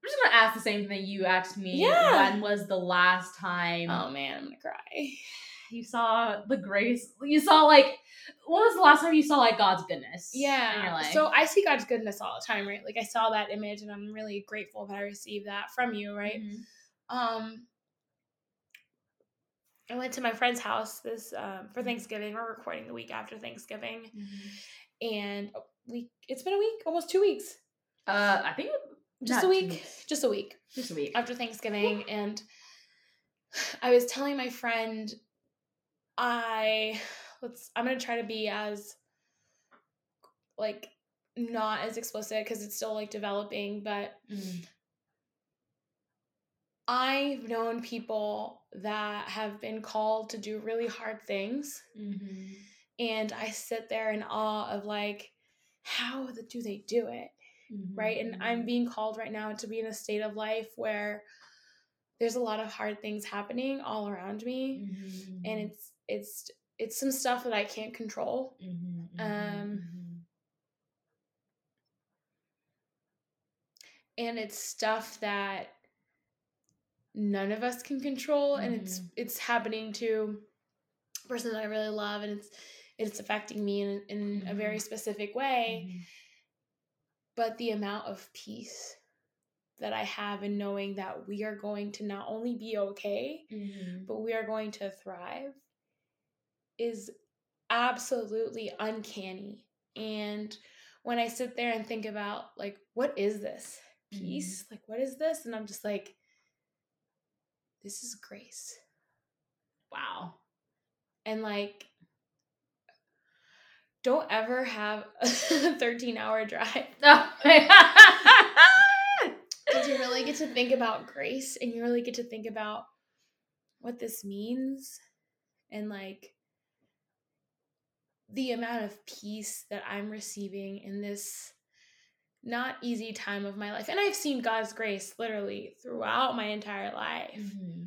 I'm just going to ask the same thing that you asked me. Yeah. When was the last time? Oh man, I'm going to cry. You saw the grace. You saw like, when was the last time you saw like God's goodness? Yeah. In your life? So I see God's goodness all the time, right? Like I saw that image, and I'm really grateful that I received that from you, right? I went to my friend's house this for Thanksgiving. We're recording the week after Thanksgiving. Mm-hmm. And it's been a week, almost 2 weeks. I think just a week. Just a week. Just a week. After Thanksgiving. And I was telling my friend, I'm going to try to be as, like, not as explicit because it's still, like, developing, but I've known people that have been called to do really hard things, mm-hmm. and I sit there in awe of, like, how do they do it, mm-hmm. right? And I'm being called right now to be in a state of life where there's a lot of hard things happening all around me, mm-hmm. and it's some stuff that I can't control. Mm-hmm. And it's stuff that none of us can control, and it's happening to a person that I really love, and it's affecting me in mm-hmm. a very specific way. Mm-hmm. But the amount of peace that I have in knowing that we are going to not only be okay, mm-hmm. but we are going to thrive is absolutely uncanny. And when I sit there and think about, like, what is this peace? Mm-hmm. Like, what is this? And I'm just like, this is grace. Wow. And, like, don't ever have a 13-hour drive. Oh. Because you really get to think about grace, and you really get to think about what this means, and, like, the amount of peace that I'm receiving in this not easy time of my life. And I've seen God's grace literally throughout my entire life, mm-hmm.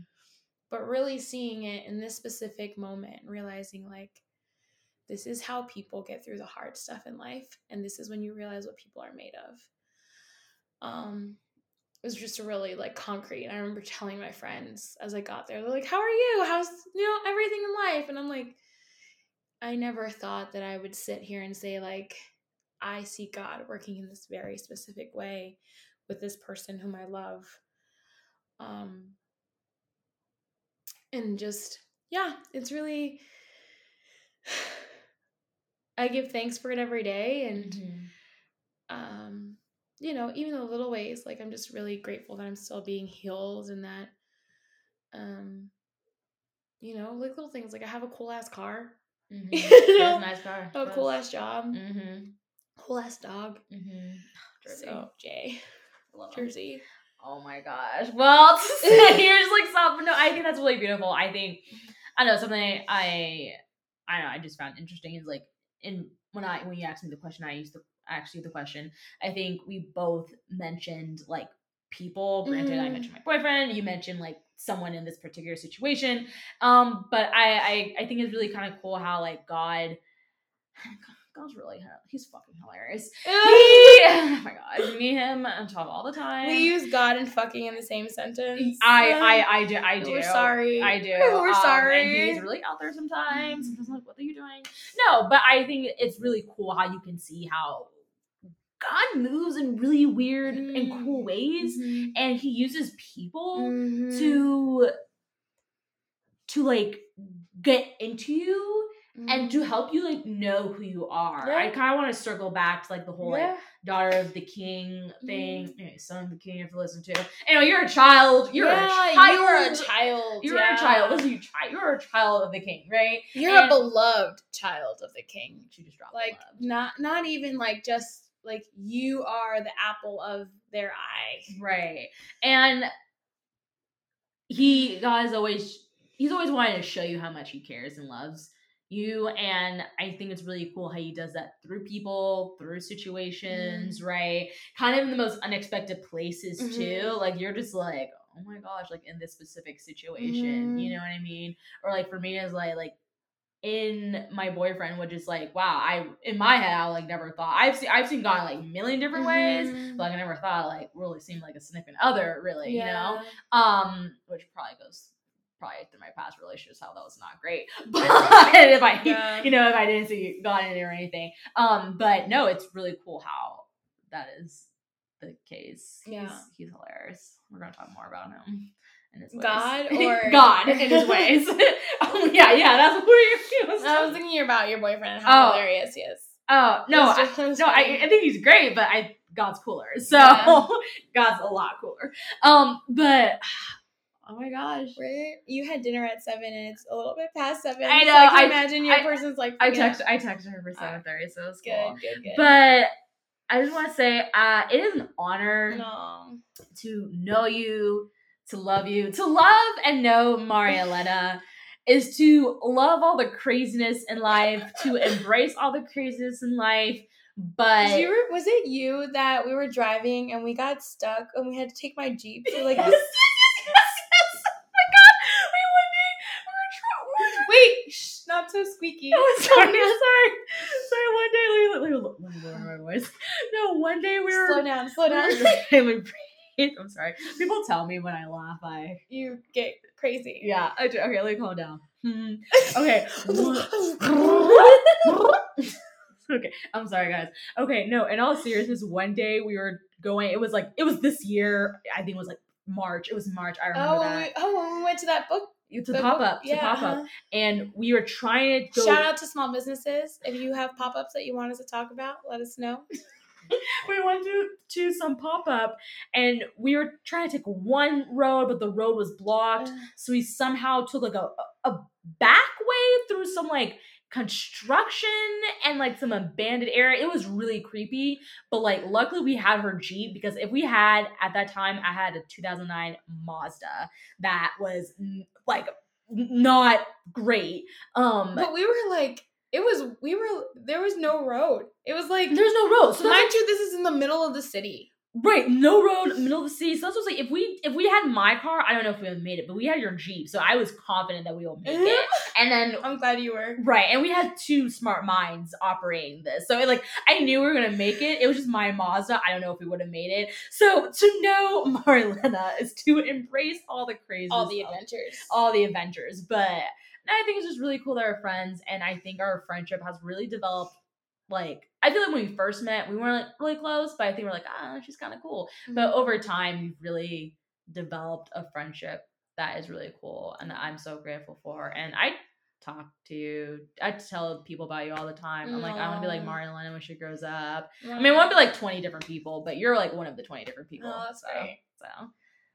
but really seeing it in this specific moment, realizing, like, this is how people get through the hard stuff in life. And this is when you realize what people are made of. It was just really, like, concrete. And I remember telling my friends as I got there, they're like, how are you? How's, everything in life? And I'm like, I never thought that I would sit here and say, like, I see God working in this very specific way with this person whom I love. And just, it's really, I give thanks for it every day. And, mm-hmm. Even the little ways, like, I'm just really grateful that I'm still being healed, and that, like, little things, like, I have a cool ass car. Mm-hmm. That's a nice car. A cool ass job. Mm-hmm. Cool ass dog. Mm-hmm. Jersey. So, Jay. Love Jersey. Him. Oh my gosh. Well, you're just like soft. No, I think that's really beautiful. I think, something I just found interesting is, like, when you asked me the question, I think we both mentioned, like, people. Granted, I mentioned my boyfriend, you mentioned, like, someone in this particular situation, but I think it's really kind of cool how, like, God's really, he's fucking hilarious. Oh my God, me and him talk all the time. We use God and fucking in the same sentence. I do. We're sorry. I do. We're sorry. And he's really out there sometimes. I'm just like, what are you doing? No, but I think it's really cool how you can see how God moves in really weird and cool ways, mm-hmm. and he uses people mm-hmm. to like get into you mm-hmm. and to help you, like, know who you are. Yeah. I kind of want to circle back to, like, the whole like, daughter of the king thing. Mm-hmm. Anyway, son of the king, you have to listen to. Anyway, you're a child. You're a child of the king, right? You're a beloved child of the king. She just dropped, like, beloved. not even, like, just. Like, you are the apple of their eye. Right. And he's always wanted to show you how much he cares and loves you. And I think it's really cool how he does that through people, through situations, right? Kind of in the most unexpected places, mm-hmm. too. Like, you're just like, oh my gosh, like, in this specific situation, mm-hmm. you know what I mean? Or, like, for me, it's like, in my boyfriend, which is like, wow, in my head I like never thought I've seen God like a million different ways, but like I never thought like really seemed like a significant other, really, which probably through my past relationships how that was not great, but if I didn't see God in it or anything, but no, it's really cool how that is the case. He's hilarious. We're gonna talk more about him and his ways. God or God in his ways. Oh, yeah, that's what he was. I was thinking about your boyfriend and how hilarious he is. Oh no, I think he's great, but God's cooler. So yeah. God's a lot cooler. But oh my gosh, you had dinner at 7 and it's a little bit past 7. I know. I can imagine your person's like. I texted her for 7:30, so it was cool. Good. But I just want to say, it is an honor to know you, to love you, to love and know Marielena. Is to love all the craziness in life, to embrace all the craziness in life, but... was it you that we were driving and we got stuck and we had to take my Jeep? So like, yes. Oh my God. We were wait, shh, not so squeaky. Oh, sorry. One day we were... Slow down. I'm sorry. People tell me when I laugh, you get crazy. Yeah, I do. Okay, let me calm down. Okay. Okay, I'm sorry, guys. Okay, no, in all seriousness, one day we were going, it was this year, I think it was March. It was March, I remember that. When we went to that book. To pop up. And we were trying to go. Shout out to small businesses. If you have pop-ups that you want us to talk about, let us know. We went to some pop-up and we were trying to take one road, but the road was blocked. So we somehow took a back way through some construction and some abandoned area. It was really creepy, but luckily we had her Jeep, because if we had at that time, I had a 2009 Mazda that was not great. But we were there was no road. It was there's no road. So mind you, this is in the middle of the city. Right, no road, middle of the city. So that's what if we had my car, I don't know if we would have made it, but we had your Jeep, so I was confident that we will make it. And then I'm glad you were. Right, and we had two smart minds operating this. So I knew we were gonna make it. It was just my Mazda. I don't know if we would have made it. So to know Marielena is to embrace all the crazy, all the adventures. But I think it's just really cool that we're friends, and I think our friendship has really developed. I feel when we first met, we weren't really close, but I think we're she's kind of cool. Mm-hmm. But over time, we've really developed a friendship that is really cool, and that I'm so grateful for. And I talk to you. I tell people about you all the time. I'm I want to be like Marielena when she grows up. Aww. I mean, I want to be 20 different people, but you're one of the 20 different people. Oh, that's right. So.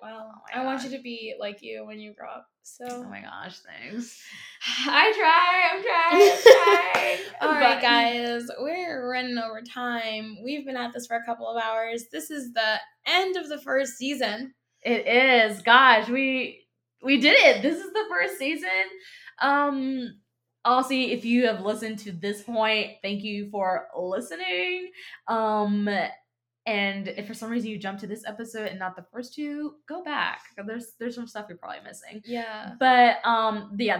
Well, I want you to be like you when you grow up. So. Oh my gosh, thanks. I'm trying. All right, guys, we're running over time. We've been at this for a couple of hours. This is the end of the first season. It is. Gosh, we did it. This is the first season. Also, if you have listened to this point, thank you for listening. And if for some reason you jumped to this episode and not the first two, go back. There's some stuff you're probably missing. Yeah. But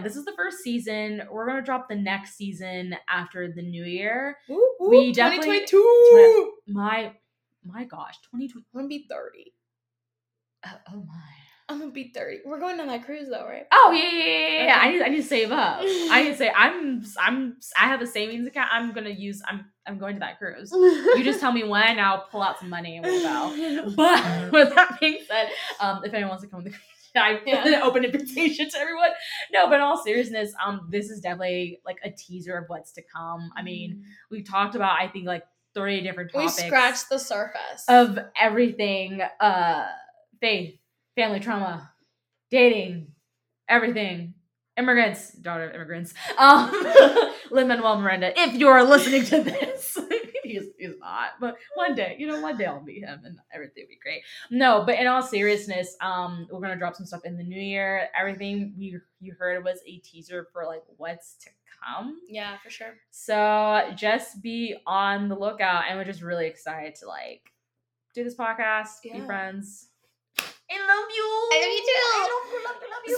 this is the first season. We're gonna drop the next season after the new year. Ooh, we definitely 2022. My gosh, 2022. I'm gonna be 30. Oh my. I'm gonna be 30. We're going on that cruise though, right? Oh yeah. Okay. I need to save up. I need to say I have a savings account. I'm going to that cruise. You just tell me when, and I'll pull out some money and we'll go. But with that being said, if anyone wants to come on the cruise, an open invitation to everyone. No, but in all seriousness, this is definitely a teaser of what's to come. I mean, we've talked about 30 different topics. We scratched the surface of everything. Faith. Family trauma, dating, everything, immigrants, daughter of immigrants, Lin-Manuel Miranda, if you're listening to this, he's not, but one day I'll meet him and everything will be great. No, but in all seriousness, we're going to drop some stuff in the new year. Everything you heard was a teaser for what's to come. Yeah, for sure. So just be on the lookout, and we're just really excited to do this podcast, be friends. I love you. I love you too. I love you.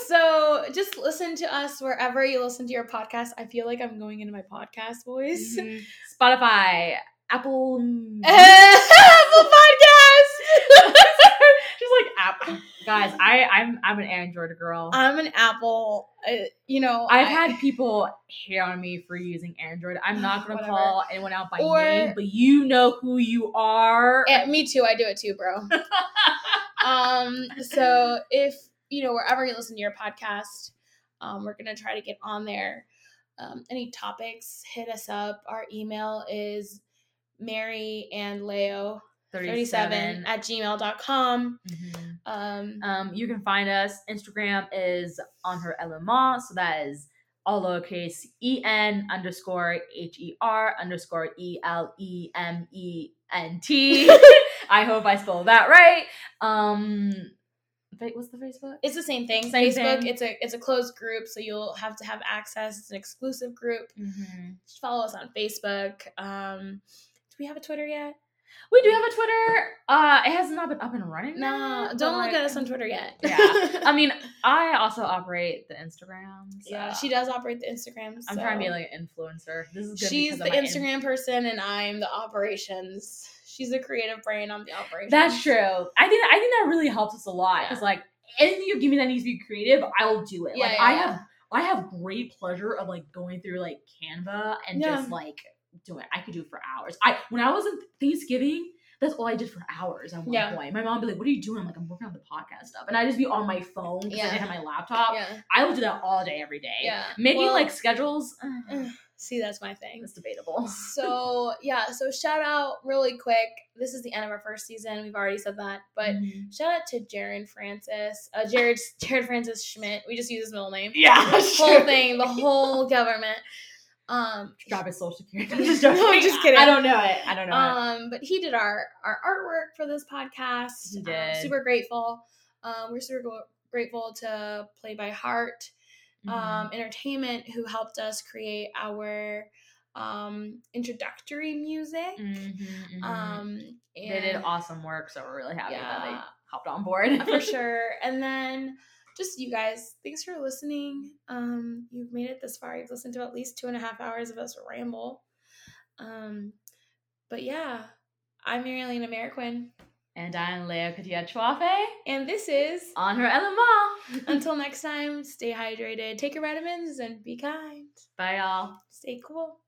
So just listen to us wherever you listen to your podcast. I feel like I'm going into my podcast voice. Mm-hmm. Spotify, Apple. Apple Podcast. She's Apple. Guys, I'm an Android girl. I'm an Apple. I've had people hate on me for using Android. I'm not going to call anyone out by name, but you know who you are. Me too. I do it too, bro. So if you know, wherever you listen to your podcast, we're going to try to get on there. Any topics, hit us up. Our email is maryandleo37 at gmail.com. Mm-hmm. You can find us. Instagram is On Her Élément. So that is all lowercase EN_HER_ELEMENT. I hope I spelled that right. Wait, what's the Facebook? It's the same thing. Same Facebook. It's a closed group, so you'll have to have access. It's an exclusive group. Mm-hmm. Just follow us on Facebook. Do we have a Twitter yet? We do have a Twitter. It has not been up and running. No, don't look at us on Twitter yet. Yeah. I mean, I also operate the Instagram. So. Yeah, she does operate the Instagram. So. I'm trying to be like an influencer. This is good. She's the Instagram person, and I'm the operations. She's the creative brain. I'm the operations. That's true. I think that really helps us a lot because like anything you give me that needs to be creative, I will do it. Yeah, like I have great pleasure of like going through like Canva and just like. Do it. I could do it for hours. When I was in Thanksgiving, that's all I did for hours at one point. My mom would be like, "What are you doing?" I'm like, "I'm working on the podcast stuff," and I just be on my phone because I didn't have my laptop. Yeah. I would do that all day, every day. Yeah. Making like schedules. See, that's my thing. It's debatable. So so shout out really quick. This is the end of our first season. We've already said that, but shout out to Jaren Francis Schmidt. We just use his middle name. Yeah, whole thing, the whole government. Drop his social security. I'm just kidding. I don't know. But he did our artwork for this podcast. He did. Super grateful. We're super grateful to Play by Heart Entertainment, who helped us create our introductory music. Mm-hmm. And they did awesome work, so we're really happy that they hopped on board. For sure. And then just you guys, thanks for listening. You've made it this far. You've listened to at least 2.5 hours of us ramble. But yeah, I'm Marielena Maroquinn. And I'm Leah Katia Tchouaffé. And this is On Her Élément. Until next time, stay hydrated, take your vitamins, and be kind. Bye, y'all. Stay cool.